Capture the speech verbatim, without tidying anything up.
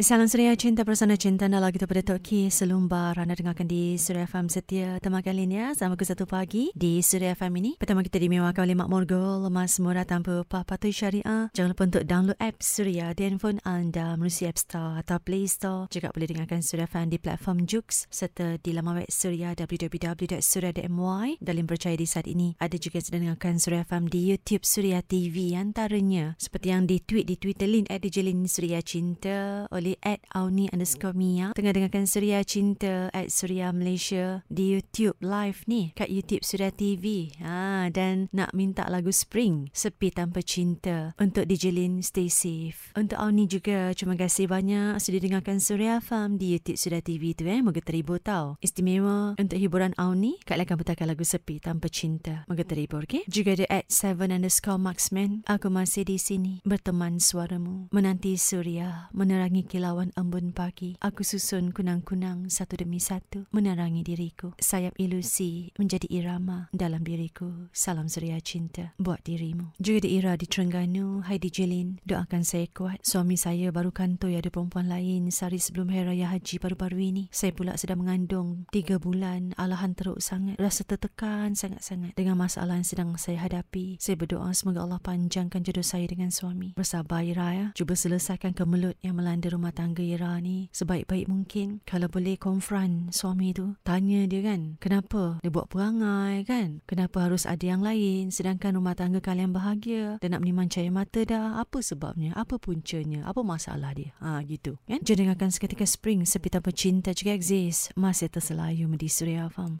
Salam Suria Cinta, Persona Cinta. Nala kita pada Tok K, Selumbar. Anda dengarkan di Surya Farm setia temakan linia sama ke satu pagi di Suria Farm ini. Pertama kita dimewakan oleh Mak Morgol, Mas Mora tanpa patut syariah. Jangan lupa untuk download app Suria di handphone anda melalui App Store atau Play Store. Juga boleh dengarkan Suria Farm di platform Jukes serta di laman web Suria w w w dot suria dot m y. Dalam percaya di saat ini, ada juga yang sedang dengarkan Suria Farm di YouTube Suria T V antaranya. Seperti yang ditweet di Twitter link Heidi Jelin Suria Cinta oleh at Auni underscore Mia. Tengah dengarkan Suria Cinta at Suria Malaysia di YouTube live ni kat YouTube Suria T V. Ha, dan nak minta lagu Spring Sepi Tanpa Cinta untuk Dijelin. Stay safe. Untuk Auni juga, terima kasih banyak sudah dengarkan Suria Farm di YouTube Suria T V tu eh. Moga terhibur tau. Istimewa untuk hiburan Auni, Kak akan putarkan lagu Sepi Tanpa Cinta. Moga terhibur, okay? Juga ada at seven underscore Marksman. Aku masih di sini berteman suaramu, menanti Suria menerangi kilau lawan embun pagi. Aku susun kunang-kunang satu demi satu menerangi diriku. Sayap ilusi menjadi irama dalam diriku. Salam Suria Cinta buat dirimu. Juga di Ira di Terengganu, Heidi Jelin, doakan saya kuat. Suami saya baru kantoi ada perempuan lain sehari sebelum Hari Raya Haji baru-baru ini. Saya pula sedang mengandung tiga bulan. Alahan teruk sangat. Rasa tertekan sangat-sangat dengan masalah yang sedang saya hadapi. Saya berdoa semoga Allah panjangkan jodoh saya dengan suami. Bersabar Ira ya. Cuba selesaikan kemelut yang melanda rumah tangga Ira ni sebaik-baik mungkin. Kalau boleh konfront suami tu, tanya dia kan, kenapa dia buat perangai kan, kenapa harus ada yang lain sedangkan rumah tangga kalian bahagia dan nak meniman cahaya mata dah. Apa sebabnya, apa puncanya, apa masalah dia? Ha, gitu kan. Jangan dengarkan seketika Spring Sepi Tanpa Cinta juga exist masih terselayu di Surya Farm.